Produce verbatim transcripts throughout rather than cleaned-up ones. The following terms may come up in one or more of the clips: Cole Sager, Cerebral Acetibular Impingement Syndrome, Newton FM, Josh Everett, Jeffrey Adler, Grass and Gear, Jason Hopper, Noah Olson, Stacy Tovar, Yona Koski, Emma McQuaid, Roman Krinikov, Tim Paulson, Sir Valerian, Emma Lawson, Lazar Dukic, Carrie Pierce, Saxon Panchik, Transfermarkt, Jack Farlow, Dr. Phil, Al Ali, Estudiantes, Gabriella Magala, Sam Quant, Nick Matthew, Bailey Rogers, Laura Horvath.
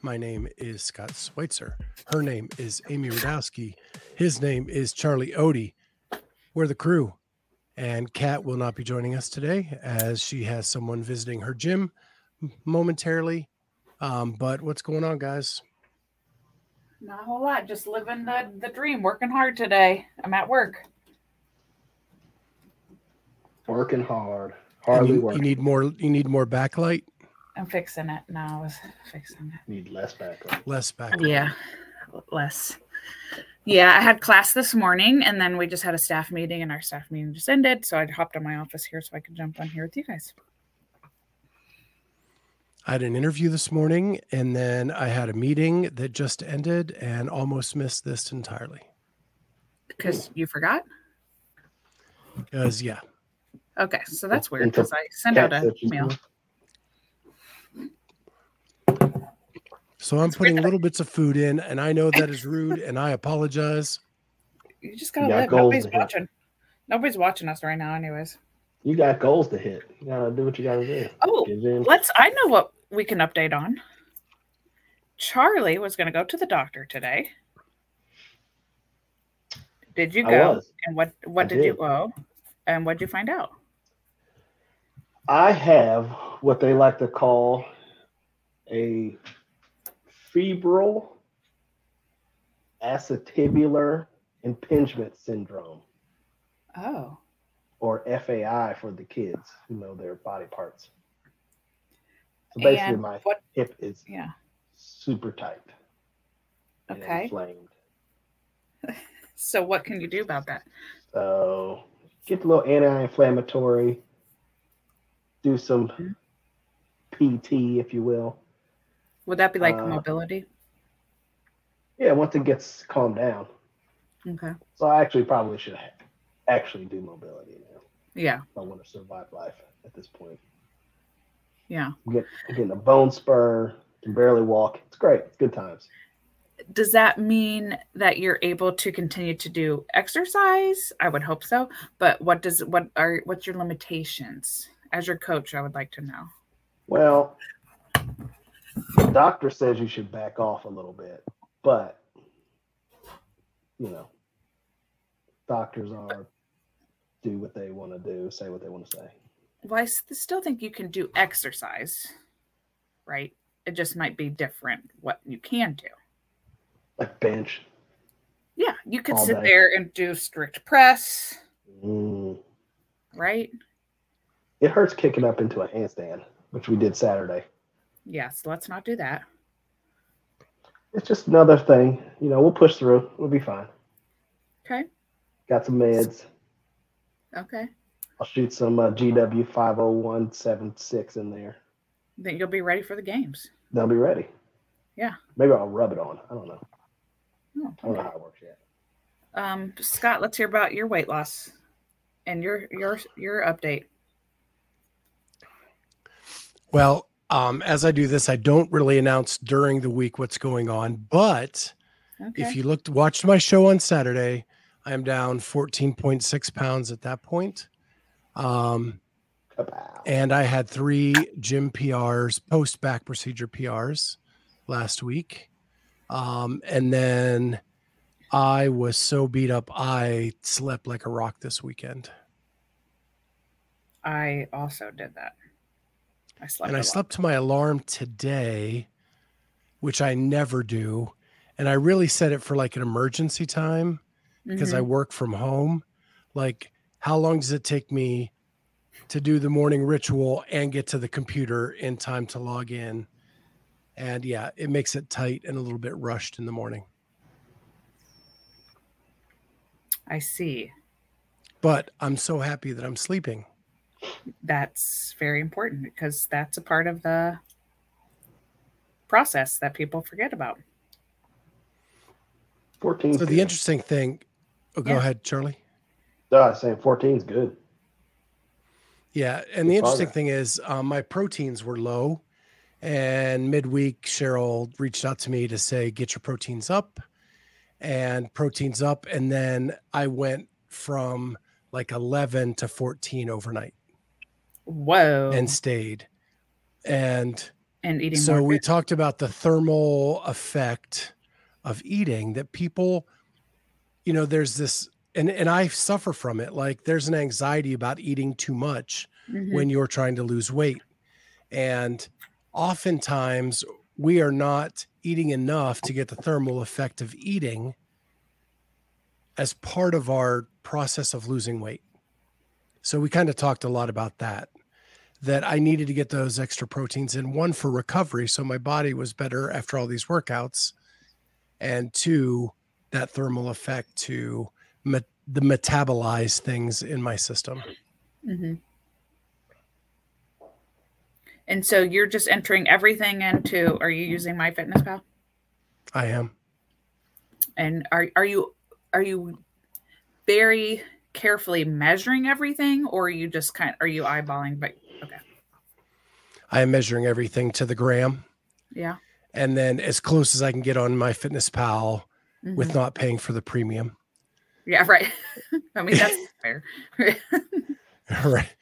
My name is Scott Schweitzer. Her name is Amy Rudowski. His name is Charlie Odie. We're the crew. And Kat will not be joining us today as she has someone visiting her gym momentarily. Um, but what's going on, guys? Not a whole lot. Just living the, the dream. Working hard today. I'm at work. Working hard. Hardly you, working. You need more, you need more backlight? I'm fixing it. No, I was fixing it. Need less backlight. Less backlight. Yeah, less. Yeah, I had class this morning, and then we just had a staff meeting, and our staff meeting just ended, so I hopped on my office here so I could jump on here with you guys. I had an interview this morning, and then I had a meeting that just ended and almost missed this entirely. Because you forgot? Because, yeah. Okay, so that's weird, because I sent out a mail. So I'm putting little bits of food in, and I know that is rude, and I apologize. You just gotta live. Nobody's watching. Nobody's watching us right now, anyways. You got goals to hit. You gotta do what you gotta do. Oh, let's. I know what we can update on. Charlie was gonna go to the doctor today. Did you go? And what? What did you go? And what did you find out? I have what they like to call a Cerebral Acetibular Impingement Syndrome. Oh. Or F A I for the kids who know their body parts. So basically, and my what, hip is yeah. super tight. And okay. Inflamed. So what can you do about that? So get a little anti-inflammatory. Do some P T, if you will. Would that be like uh, mobility? Yeah, once it gets calmed down. Okay. So I actually probably should ha- actually do mobility now. Yeah. If I want to survive life at this point. Yeah. Get, getting a bone spur, can barely walk. It's great. It's good times. Does that mean that you're able to continue to do exercise? I would hope so. But what does what are what's your limitations? As your coach, I would like to know. Well, the doctor says you should back off a little bit, but, you know, doctors are do what they want to do, say what they want to say. Well, I still think you can do exercise, right? It just might be different what you can do. Like bench. Yeah, you could sit there and do strict press, mm. right? It hurts kicking up into a handstand, which we did Saturday. Yes, let's not do that. It's just another thing. You know, we'll push through. We'll be fine. Okay. Got some meds. Okay. I'll shoot some uh, G W five oh one seven six in there. Then you'll be ready for the games. They'll be ready. Yeah. Maybe I'll rub it on. I don't know. No, I don't know how it works yet. Um, Scott, let's hear about your weight loss and your your your update. Well, Um, as I do this, I don't really announce during the week what's going on, but okay. If you looked, watched my show on Saturday, I am down fourteen point six pounds at that point. Um, and I had three gym P Rs, post back procedure P Rs last week. Um, and then I was so beat up, I slept like a rock this weekend. I also did that. I slept and I lot. slept to my alarm today, which I never do. And I really set it for like an emergency time because mm-hmm. I work from home. Like, how long does it take me to do the morning ritual and get to the computer in time to log in? And yeah, it makes it tight and a little bit rushed in the morning. I see. But I'm so happy that I'm sleeping. That's very important because that's a part of the process that people forget about. fourteen. So the interesting thing. Oh, go yeah. ahead, Charlie. No, I was saying fourteen is good. Yeah, and good the interesting progress. thing is um, my proteins were low, and midweek Cheryl reached out to me to say get your proteins up, and proteins up, and then I went from like eleven to fourteen overnight. Whoa! And stayed, and and eating. So we talked about the thermal effect of eating that people, you know, there's this. And and I suffer from it. Like there's an anxiety about eating too much mm-hmm. when you're trying to lose weight. And oftentimes we are not eating enough to get the thermal effect of eating as part of our process of losing weight. So we kind of talked a lot about that, that I needed to get those extra proteins in, one for recovery. So my body was better after all these workouts, and two, that thermal effect to Me- the metabolize things in my system. Mm-hmm. And so you're just entering everything into, are you using MyFitnessPal? I am. And are are you are you very carefully measuring everything, or are you just kind of, are you eyeballing? But okay. I am measuring everything to the gram. Yeah. And then as close as I can get on MyFitnessPal mm-hmm. with not paying for the premium. Yeah, right. I mean, that's fair. Right.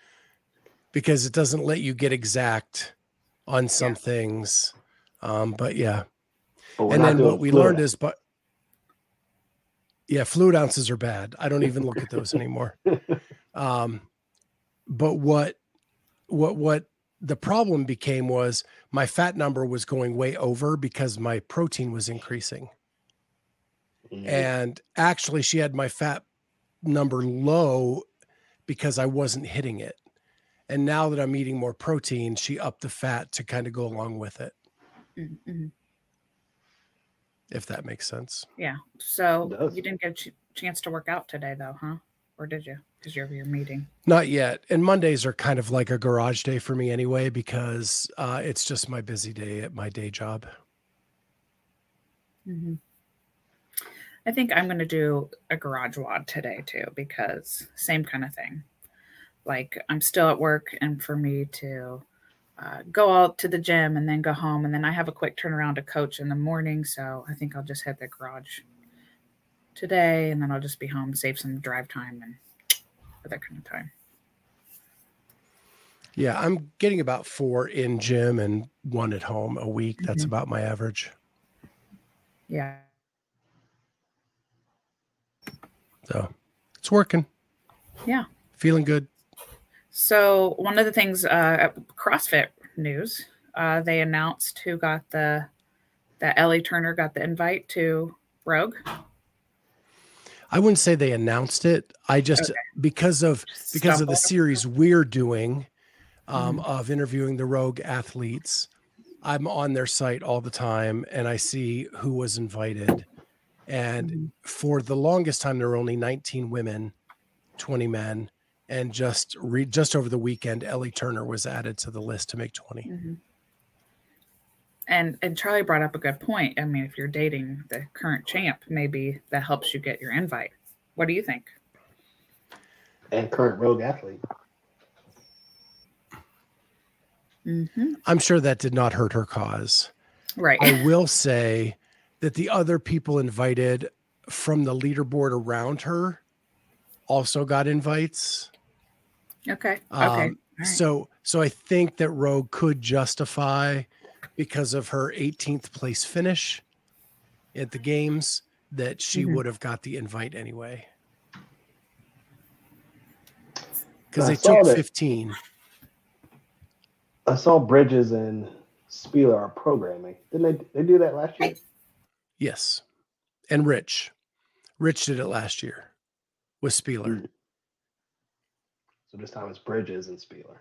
Because it doesn't let you get exact on some yeah. things. Um, but yeah. But and then what we learned ounce. is, but yeah, fluid ounces are bad. I don't even look at those anymore. Um, but what, what, what the problem became was my fat number was going way over because my protein was increasing. And actually she had my fat number low because I wasn't hitting it. And now that I'm eating more protein, she upped the fat to kind of go along with it. Mm-hmm. If that makes sense. Yeah. So you didn't get a chance to work out today though, huh? Or did you? Because you have your meeting. Not yet. And Mondays are kind of like a garage day for me anyway, because uh, it's just my busy day at my day job. Mm-hmm. I think I'm going to do a garage wad today too, because same kind of thing. Like I'm still at work, and for me to uh, go out to the gym and then go home, and then I have a quick turnaround to coach in the morning. So I think I'll just hit the garage today, and then I'll just be home, save some drive time and that kind of time. Yeah. I'm getting about four in gym and one at home a week. That's mm-hmm. about my average. Yeah. So it's working. Yeah. Feeling good. So one of the things uh, at CrossFit news, uh, they announced who got the, that Ellie Turner got the invite to Rogue. I wouldn't say they announced it. I just, okay. because of, because Stumbled. of the series we're doing um, mm-hmm. of interviewing the Rogue athletes, I'm on their site all the time and I see who was invited. And for the longest time, there were only nineteen women, twenty men, and just re- just over the weekend, Ellie Turner was added to the list to make twenty. Mm-hmm. And and Charlie brought up a good point. I mean, if you're dating the current champ, maybe that helps you get your invite. What do you think? And current Rogue athlete. Mm-hmm. I'm sure that did not hurt her cause. Right. I will say that the other people invited from the leaderboard around her also got invites. Okay. Um, okay. Right. So, so I think that Rogue could justify, because of her eighteenth place finish at the games, that she mm-hmm. would have got the invite anyway. Because they took that, fifteen. I saw Bridges and Spieler are programming. Didn't they, they do that last year? I, Yes. And Rich. Rich did it last year with Spieler. So this time it's Bridges and Spieler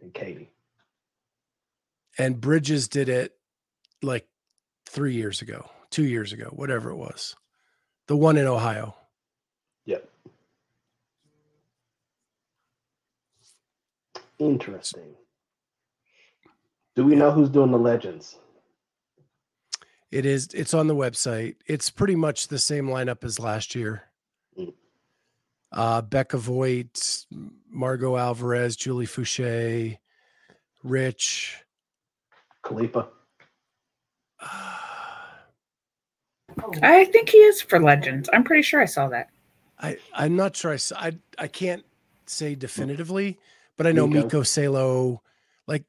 and Katie. And Bridges did it like three years ago, two years ago, whatever it was. The one in Ohio. Yep. Interesting. Do we know who's doing the legends? It is. It's on the website. It's pretty much the same lineup as last year. Uh, Becca Voigt, Margaux Alvarez, Julie Fouché, Rich. Kalipa. Uh, I think he is for Legends. I'm pretty sure I saw that. I, I'm not sure. I, saw, I, I can't say definitively, but I know Nico. Miko Salo, like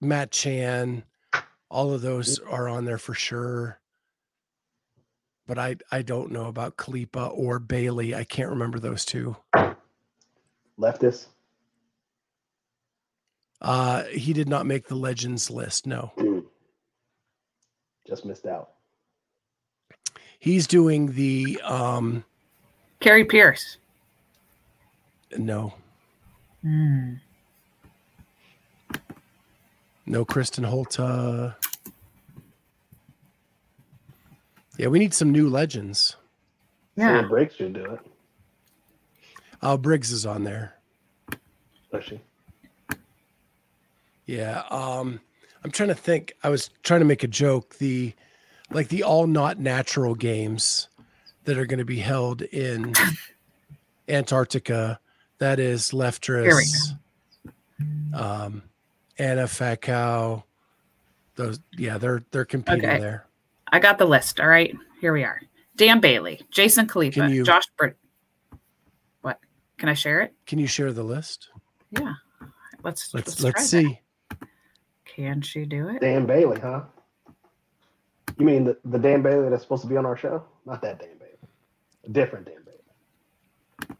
Matt Chan, all of those are on there for sure. But I, I don't know about Kalipa or Bailey. I can't remember those two. Leftist. Uh, he did not make the Legends list. No. Just missed out. He's doing the um, Carrie Pierce. No. Mm. No, Kristen Holta. Yeah, we need some new legends. Yeah, yeah Briggs should do it. Uh, Briggs is on there. Does she? Yeah. Um, I'm trying to think. I was trying to make a joke. The like the all not natural games that are going to be held in Antarctica. That is Leftris, um, Anna Fakau. Those, yeah, they're they're competing okay. there. I got the list. All right. Here we are. Dan Bailey, Jason Kalipa, you, Josh Britt. What? Can I share it? Can you share the list? Yeah. Let's let's, let's, let's see. That. Can she do it? Dan Bailey, huh? You mean the, the Dan Bailey that's supposed to be on our show? Not that Dan Bailey. A different Dan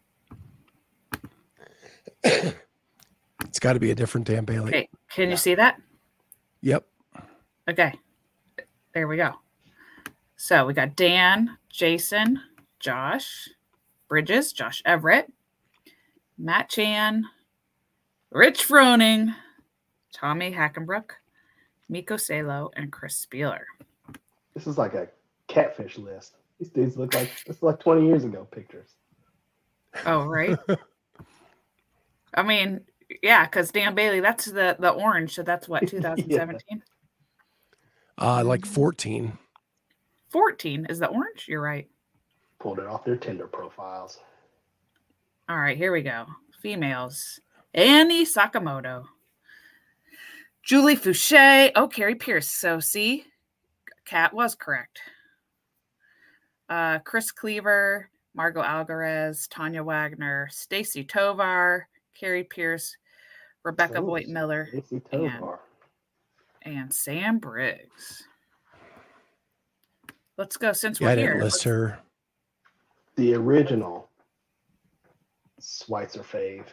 Bailey. It's got to be a different Dan Bailey. Okay. Can yeah. you see that? Yep. Okay. There we go. So we got Dan, Jason, Josh, Bridges, Josh Everett, Matt Chan, Rich Froning, Tommy Hackenbrook, Miko Salo, and Chris Spieler. This is like a catfish list. These dudes look like this is like twenty years ago pictures. Oh, right. I mean, yeah, because Dan Bailey, that's the, the orange. So that's what, two thousand seventeen? yeah. Uh, like fourteen. fourteen is the orange. You're right. Pulled it off their Tinder profiles. All right, here we go. Females. Annie Sakamoto. Julie Fouché. Oh, Carrie Pierce. So, see, Kat was correct. Uh, Chris Cleaver, Margaux Alvarez, Tanya Wagner, Stacy Tovar, Carrie Pierce, Rebecca Voigt Miller, Stacy Tovar, and, and Sam Briggs. Let's go since yeah, we're I didn't here. List let's... her. The original Schweitzer fave.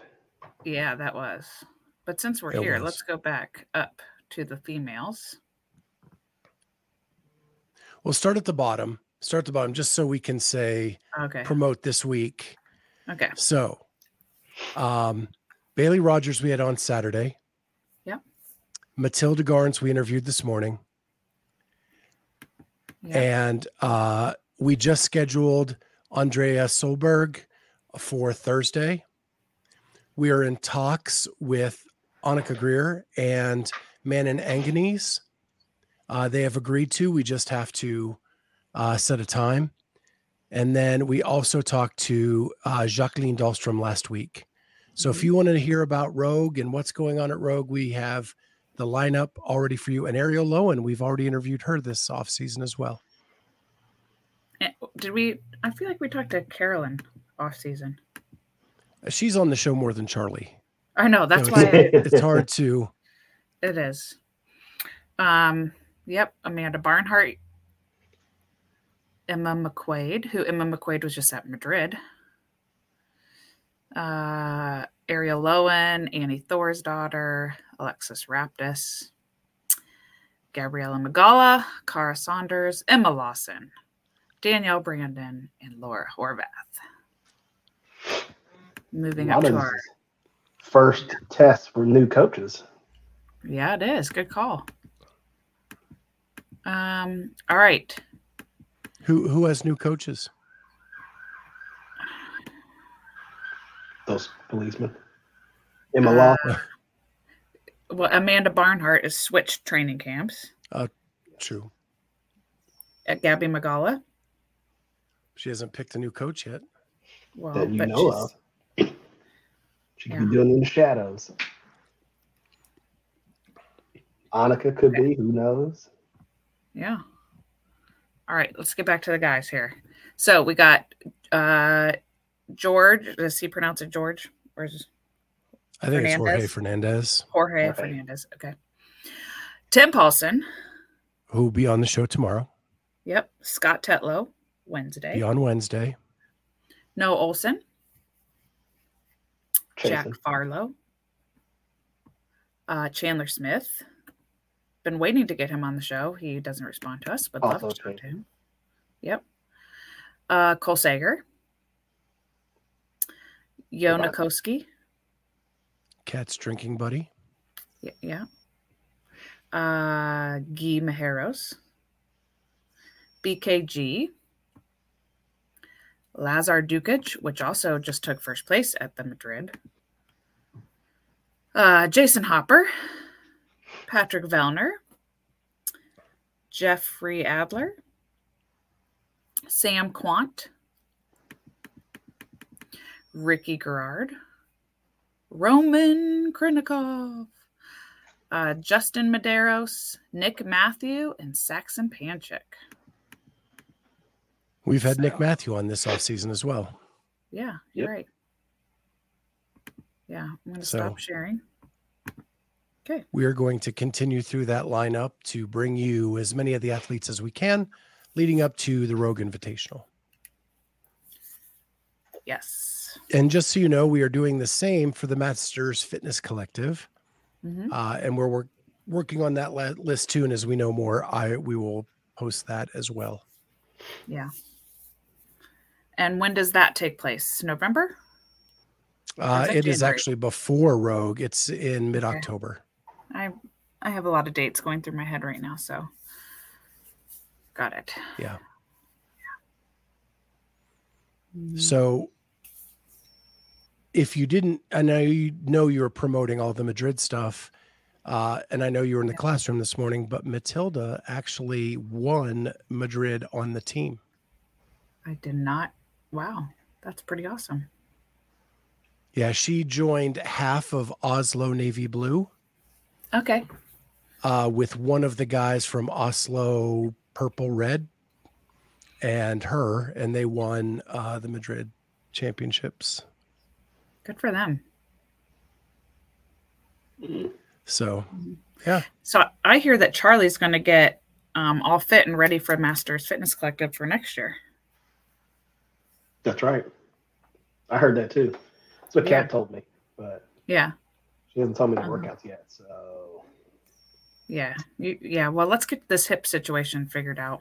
Yeah, that was. But since we're it here, was. Let's go back up to the females. We'll start at the bottom. Start at the bottom just so we can say okay. promote this week. Okay. So um, Bailey Rogers we had on Saturday. Yep. Matilda Garns we interviewed this morning. Yeah. And uh, we just scheduled Andrea Solberg for Thursday. We are in talks with Annika Greer and Manon Anganese. Uh, they have agreed to. We just have to uh, set a time. And then we also talked to uh, Jacqueline Dahlstrom last week. So mm-hmm. if you wanted to hear about Rogue and what's going on at Rogue, we have the lineup already for you. And Ariel Lowen, we've already interviewed her this off season as well. Did we, I feel like we talked to Carolyn off season. She's on the show more than Charlie. I know. That's so why it's, I, it's hard to. It is. Um, yep. Amanda Barnhart, Emma McQuaid, who Emma McQuaid was just at Madrid. Uh, Ariel Lowen, Annie Thor's daughter, Alexis Raptis, Gabriella Magala, Cara Saunders, Emma Lawson, Danielle Brandon, and Laura Horvath. Moving up to our first test for new coaches. Yeah, it is. Good call. Um. All right. Who who has new coaches? Those policemen. Emma uh, Lawson. Well, Amanda Barnhart has switched training camps. Uh, true. at Gabby Magala. She hasn't picked a new coach yet. Well, that you but know of. She could yeah. be doing it in the shadows. Annika could okay. be, who knows? Yeah. All right, let's get back to the guys here. So we got uh, George. Does he pronounce it George? Or is it I think Fernandez? It's Jorge Fernandez. Jorge right. Fernandez, okay. Tim Paulson. Who will be on the show tomorrow. Yep. Scott Tetlow, Wednesday. Be on Wednesday. Noah Olson. Jack Farlow, uh, Chandler Smith. Been waiting to get him on the show. He doesn't respond to us, but love to talk to him. Yep. Uh, Cole Sager. Yona Koski. Cat's drinking buddy. Yeah. yeah. Uh, Guy Mejeros. B K G. Lazar Dukic, which also just took first place at the Madrid. Uh, Jason Hopper, Patrick Vellner, Jeffrey Adler, Sam Quant, Ricky Garrard, Roman Krinikov, uh, Justin Medeiros, Nick Matthew, and Saxon Panchik. We've had so. Nick Matthew on this offseason as well. Yeah, you're yep. right. Yeah, I'm going to so, stop sharing. Okay. We are going to continue through that lineup to bring you as many of the athletes as we can leading up to the Rogue Invitational. Yes. And just so you know, we are doing the same for the Masters Fitness Collective. Mm-hmm. Uh, and we're, we're working on that list too. And as we know more, I we will post that as well. Yeah. And when does that take place? November? Uh, it January? Is actually before Rogue. It's in mid-October. Okay. I I have a lot of dates going through my head right now, so got it. Yeah. yeah. So if you didn't, I know you know you were promoting all the Madrid stuff, uh, and I know you were in the yeah. classroom this morning, but Matilda actually won Madrid on the team. I did not. Wow, that's pretty awesome. Yeah, she joined half of Oslo Navy Blue. Okay. Uh, with one of the guys from Oslo Purple Red and her, and they won uh, the Madrid Championships. Good for them. So, yeah. So I hear that Charlie's going to get um, all fit and ready for Masters Fitness Collective for next year. That's right. I heard that too. That's what yeah. Kat told me, but yeah, she hasn't told me the um, workouts yet. So yeah, you, yeah. Well, let's get this hip situation figured out.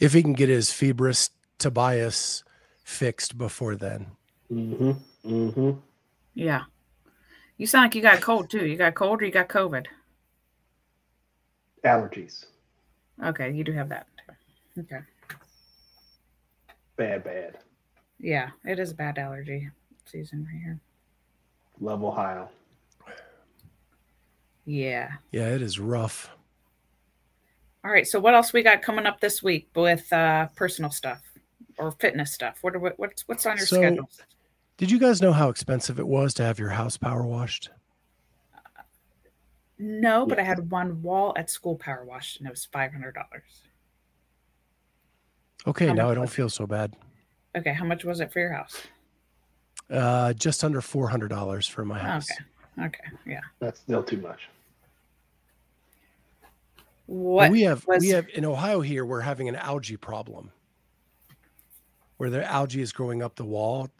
If he can get his fibrous tibialis fixed before then. Mm-hmm. Mm-hmm. Yeah. You sound like you got a cold too. You got a cold or you got COVID? Allergies. Okay, you do have that. Okay. Bad, bad. Yeah, it is a bad allergy season right here. Love Ohio. Yeah. Yeah, it is rough. All right. So what else we got coming up this week with uh, personal stuff or fitness stuff? What are, what's what's on your so, schedule? Did you guys know how expensive it was to have your house power washed? Uh, no, but I had one wall at school power washed, and it was five hundred dollars. Okay, how now I don't feel so bad. Okay, how much was it for your house? Uh, just under four hundred dollars for my house. Okay, okay, yeah. That's still too much. What we have, was... we have in Ohio here, we're having an algae problem where the algae is growing up the wall.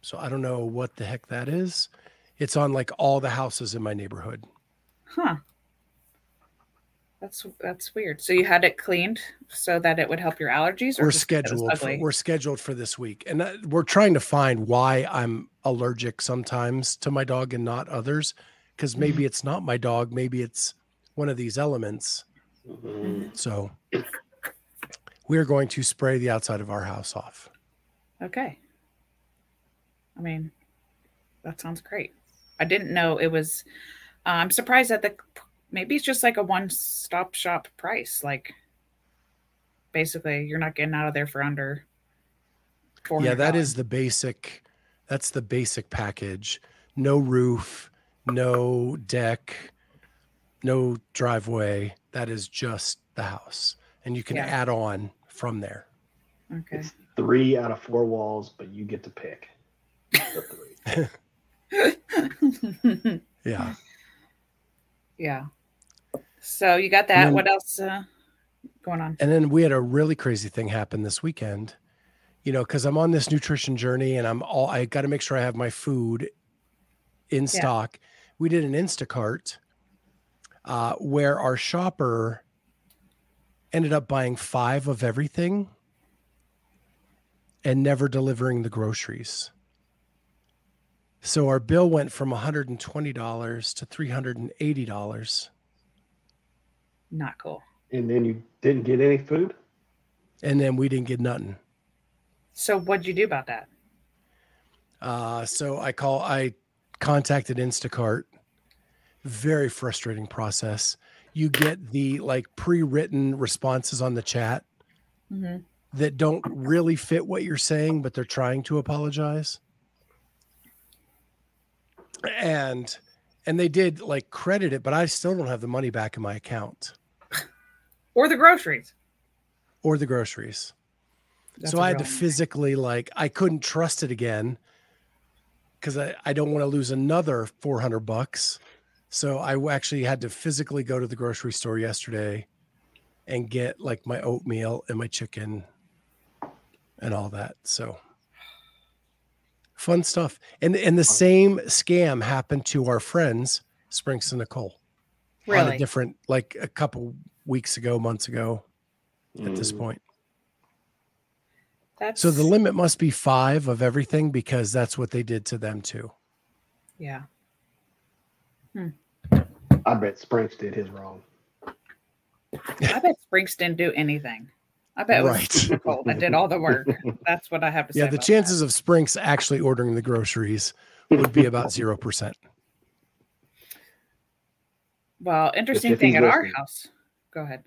So I don't know what the heck that is. It's on like all the houses in my neighborhood. Huh. That's that's weird. So you had it cleaned so that it would help your allergies? Or we're scheduled. For, we're scheduled for this week, and I, we're trying to find why I'm allergic sometimes to my dog and not others. Because maybe it's not my dog, maybe it's one of these elements. Mm-hmm. So we're going to spray the outside of our house off. Okay. I mean, that sounds great. I didn't know it was. Uh, I'm surprised that the. Maybe it's just like a one-stop shop price. Like basically you're not getting out of there for under four hundred dollars. Yeah, that is the basic, that's the basic package. No roof, no deck, no driveway. That is just the house. And you can yeah. add on from there. Okay. It's three out of four walls, but you get to pick. yeah. Yeah. So you got that. Then, what else uh, going on? And then we had a really crazy thing happen this weekend, you know, because I'm on this nutrition journey and I'm all, I got to make sure I have my food in yeah. stock. We did an Instacart uh, where our shopper ended up buying five of everything and never delivering the groceries. So our bill went from one hundred twenty dollars to three hundred eighty dollars. Not cool. And then you didn't get any food? And then we didn't get nothing. So what'd you do about that? Uh, so I call, I contacted Instacart. Very frustrating process. You get the like pre-written responses on the chat mm-hmm. that don't really fit what you're saying, but they're trying to apologize. And, and they did like credit it, but I still don't have the money back in my account. Or the groceries. Or the groceries. That's so I had to physically, like, I couldn't trust it again because I, I don't want to lose another four hundred bucks. So I actually had to physically go to the grocery store yesterday and get like my oatmeal and my chicken and all that. So fun stuff. And, and the same scam happened to our friends, Sprinks and Nicole. Really? On a different, like a couple weeks ago, months ago at mm. this point. That's... So the limit must be five of everything because that's what they did to them too. Yeah. Hmm. I bet Sprinks did his wrong. I bet Sprinks didn't do anything. I bet it was right. Nicole that did all the work. That's what I have to say. Yeah, the chances that. of Sprinks actually ordering the groceries would be about zero percent. Well, interesting thing at listening. our house. Go ahead.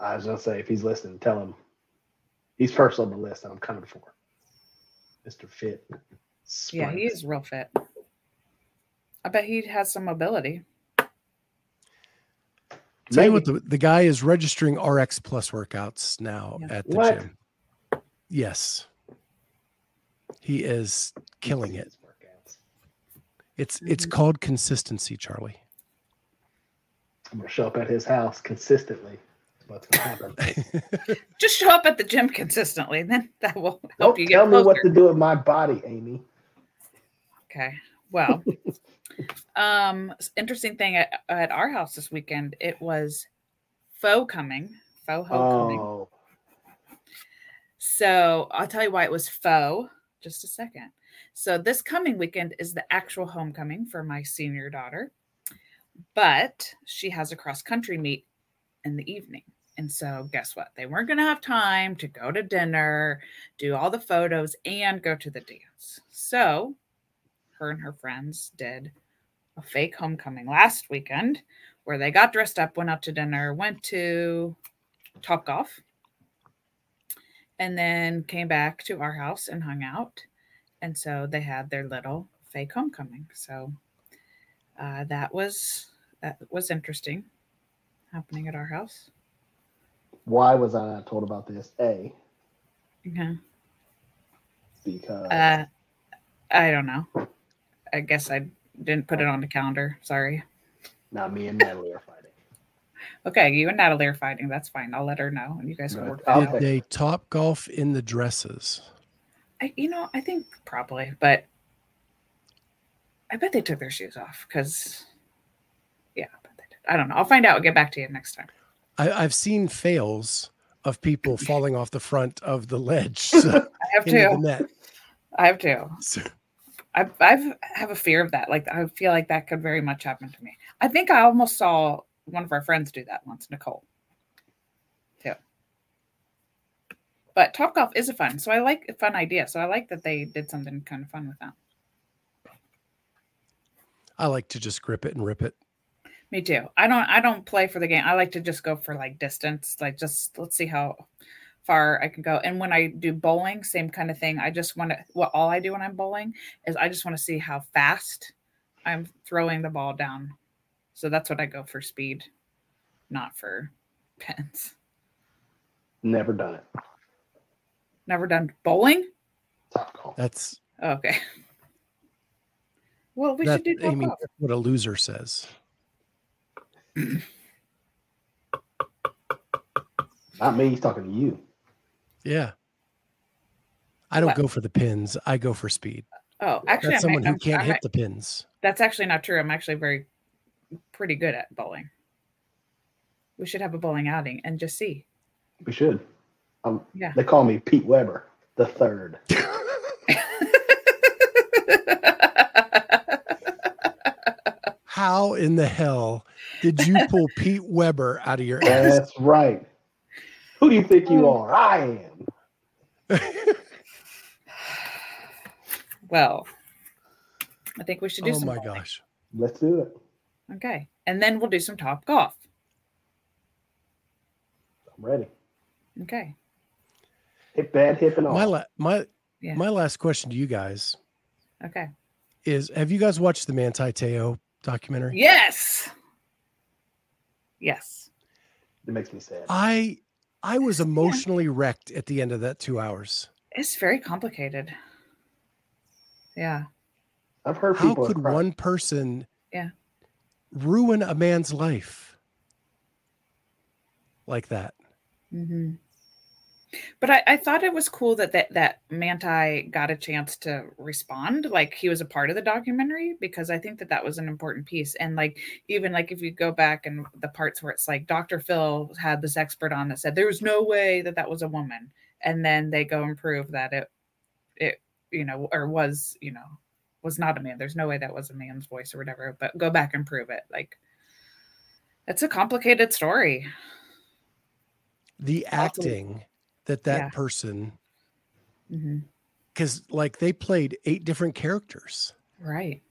I was going to say, if he's listening, tell him. He's first on the list, and I'm coming for him. Mister Fit. Sprinks. Yeah, he is real fit. I bet he has some mobility. Tell you what, the, the guy is registering R X Plus workouts now yeah. at the what? gym. Yes. He is killing it. It's it's mm-hmm. called consistency, Charlie. I'm going to show up at his house consistently. That's what's going to happen. Just show up at the gym consistently, and then that will help Don't you get Tell closer. me what to do with my body, Amy. Okay. Well, um, interesting thing at, at our house this weekend, it was faux coming, faux ho oh. coming. So I'll tell you why it was faux. Just a second. So this coming weekend is the actual homecoming for my senior daughter, but she has a cross country meet in the evening. And so guess what? They weren't going to have time to go to dinner, do all the photos, and go to the dance. So her and her friends did a fake homecoming last weekend where they got dressed up, went out to dinner, went to Topgolf, and then came back to our house and hung out. And so they had their little fake homecoming. So uh, that was that was interesting happening at our house. Why was I not told about this? A. Yeah. Because. Uh, I don't know. I guess I didn't put it on the calendar. Sorry. Not me and Natalie are fighting. Okay, you and Natalie are fighting. That's fine. I'll let her know, and you guys can work it out. Did they top golf in the dresses? I, you know, I think probably, but I bet they took their shoes off because, yeah, I, bet they did. I don't know. I'll find out. I'll get back to you next time. I, I've seen fails of people falling off the front of the ledge. So I have too. The net. I have too. So, I I've, have a fear of that. Like, I feel like that could very much happen to me. I think I almost saw one of our friends do that once, Nicole, too. But Topgolf is a fun. So I like a fun idea. So I like that they did something kind of fun with that. I like to just grip it and rip it. Me too. I don't, I don't play for the game. I like to just go for like distance. Like just, let's see how far I can go. And when I do bowling, same kind of thing. I just want to, well, all I do when I'm bowling is I just want to see how fast I'm throwing the ball down. So that's what I go for, speed, not for pins. Never done it. Never done bowling? Top golf. That's okay. Well, we that, should do top I mean, golf. That's what a loser says. Not me. He's talking to you. Yeah. I don't what? go for the pins. I go for speed. Oh, actually, that's someone might, who I'm, can't I'm, hit I'm, the pins. That's actually not true. I'm actually very, pretty good at bowling. We should have a bowling outing and just see. We should. Um, yeah. They call me Pete Weber the third. How in the hell did you pull Pete Weber out of your ass? That's right. Who do you think you are? I am. Well, I think we should do oh some. Oh my bowling. Gosh. Let's do it. Okay. And then we'll do some top golf. I'm ready. Okay. Hit bad, hip and all. My la- my yeah. my last question to you guys. Okay. Is, have you guys watched the Manti Te'o documentary? Yes. Yes. It makes me sad. I I was emotionally yeah. wrecked at the end of that two hours. It's very complicated. Yeah. I've heard people. How could one person yeah. ruin a man's life like that? Mm-hmm. But I, I thought it was cool that, that that Manti got a chance to respond, like he was a part of the documentary, because I think that that was an important piece. And like, even like if you go back and the parts where it's like Doctor Phil had this expert on that said there was no way that that was a woman, and then they go and prove that it it you know or was you know was not a man. There's no way that was a man's voice or whatever. But go back and prove it. Like, it's a complicated story. The acting that that yeah. person, because mm-hmm. like they played eight different characters, right?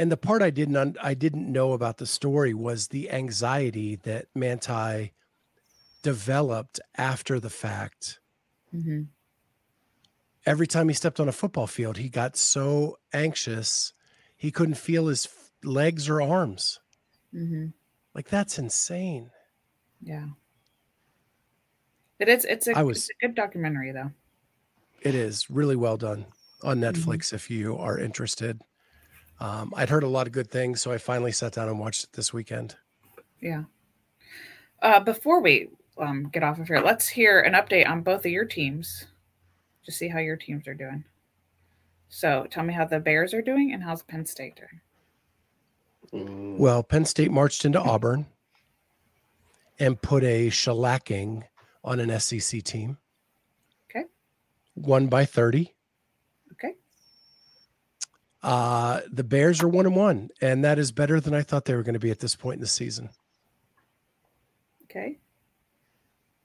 And the part I didn't un- I didn't know about the story was the anxiety that Manti developed after the fact. Mm-hmm. Every time he stepped on a football field, he got so anxious he couldn't feel his f- legs or arms. Mm-hmm. Like, that's insane. Yeah. It is, it's a, was, it's a good documentary, though. It is really well done on Netflix. Mm-hmm. If you are interested, um, I'd heard a lot of good things, so I finally sat down and watched it this weekend. Yeah. Uh, before we um, get off of here, let's hear an update on both of your teams. Just see how your teams are doing. So tell me how the Bears are doing and how's Penn State doing. Well, Penn State marched into Auburn and put a shellacking on an S E C team. Okay. Won by thirty. Okay. Uh, the Bears are one and one, and that is better than I thought they were going to be at this point in the season. Okay.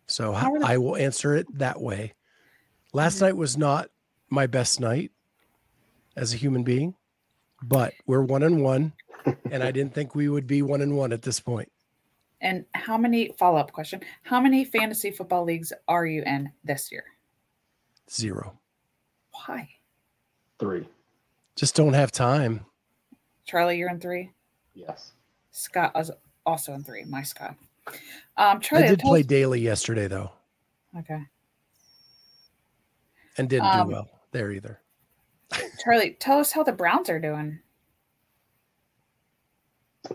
So How are they- I will answer it that way. Last mm-hmm. night was not my best night as a human being, but we're one and one, and I didn't think we would be one and one at this point. And how many, follow-up question, how many fantasy football leagues are you in this year? Zero. Why? Three. Just don't have time. Charlie, you're in three? Yes. Scott is also in three. My Scott. Um, Charlie, I did play us- daily yesterday, though. Okay. And didn't um, do well there either. Charlie, tell us how the Browns are doing.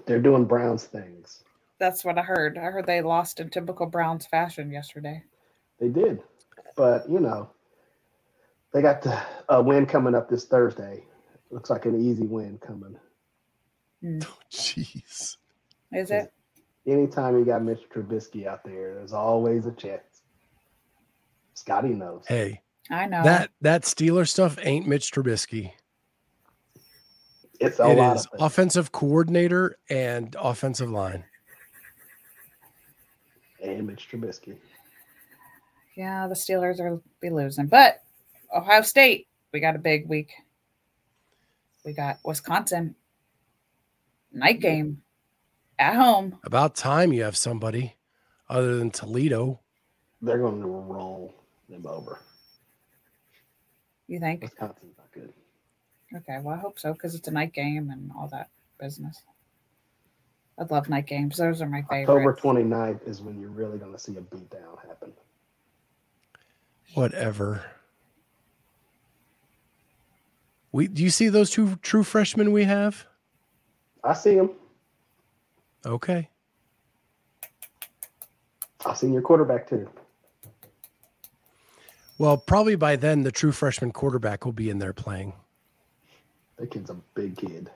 They're doing Browns things. That's what I heard. I heard they lost in typical Browns fashion yesterday. They did. But, you know, they got the uh, win coming up this Thursday. Looks like an easy win coming. Mm. Oh, jeez. Is it? Anytime you got Mister Trubisky out there, there's always a chance. Scotty knows. Hey. I know. That that Steeler stuff ain't Mitch Trubisky. It's a it lot is of offensive coordinator and offensive line. And Mitch Trubisky. Yeah, the Steelers are be losing. But Ohio State, we got a big week. We got Wisconsin. Night game. At home. About time you have somebody. other than Toledo. They're going to roll them over. You think? Wisconsin's not good. Okay, well, I hope so, because it's a night game and all that business. I love night games. Those are my favorite. October twenty-ninth is when you're really going to see a beatdown happen. Whatever. We do you see those two true freshmen we have? I see them. Okay. I've seen your quarterback too. Well, probably by then the true freshman quarterback will be in there playing. That kid's a big kid.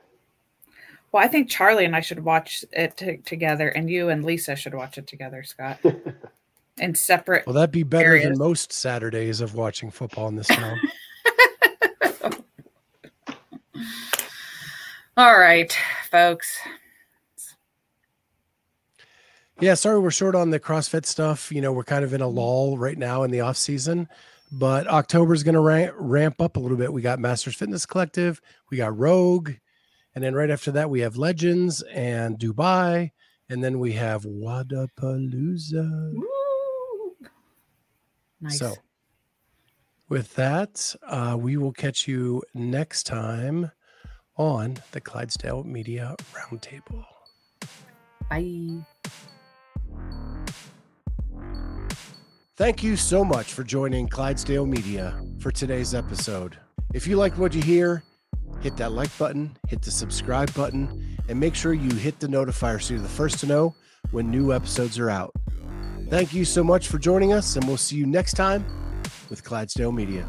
Well, I think Charlie and I should watch it t- together, and you and Lisa should watch it together, Scott. In separate. Well, that'd be better areas. Than most Saturdays of watching football in this town. All right, folks. Yeah, sorry we're short on the CrossFit stuff. You know, we're kind of in a lull right now in the off season, but October is going to ramp, ramp up a little bit. We got Masters Fitness Collective, we got Rogue, and then right after that we have Legends and Dubai, and then we have Wadapalooza. Woo! Nice. So, with that, uh, we will catch you next time on the Clydesdale Media Roundtable. Bye. Thank you so much for joining Clydesdale Media for today's episode. If you like what you hear, hit that like button, hit the subscribe button, and make sure you hit the notifier so you're the first to know when new episodes are out. Thank you so much for joining us, and we'll see you next time with Clydesdale Media.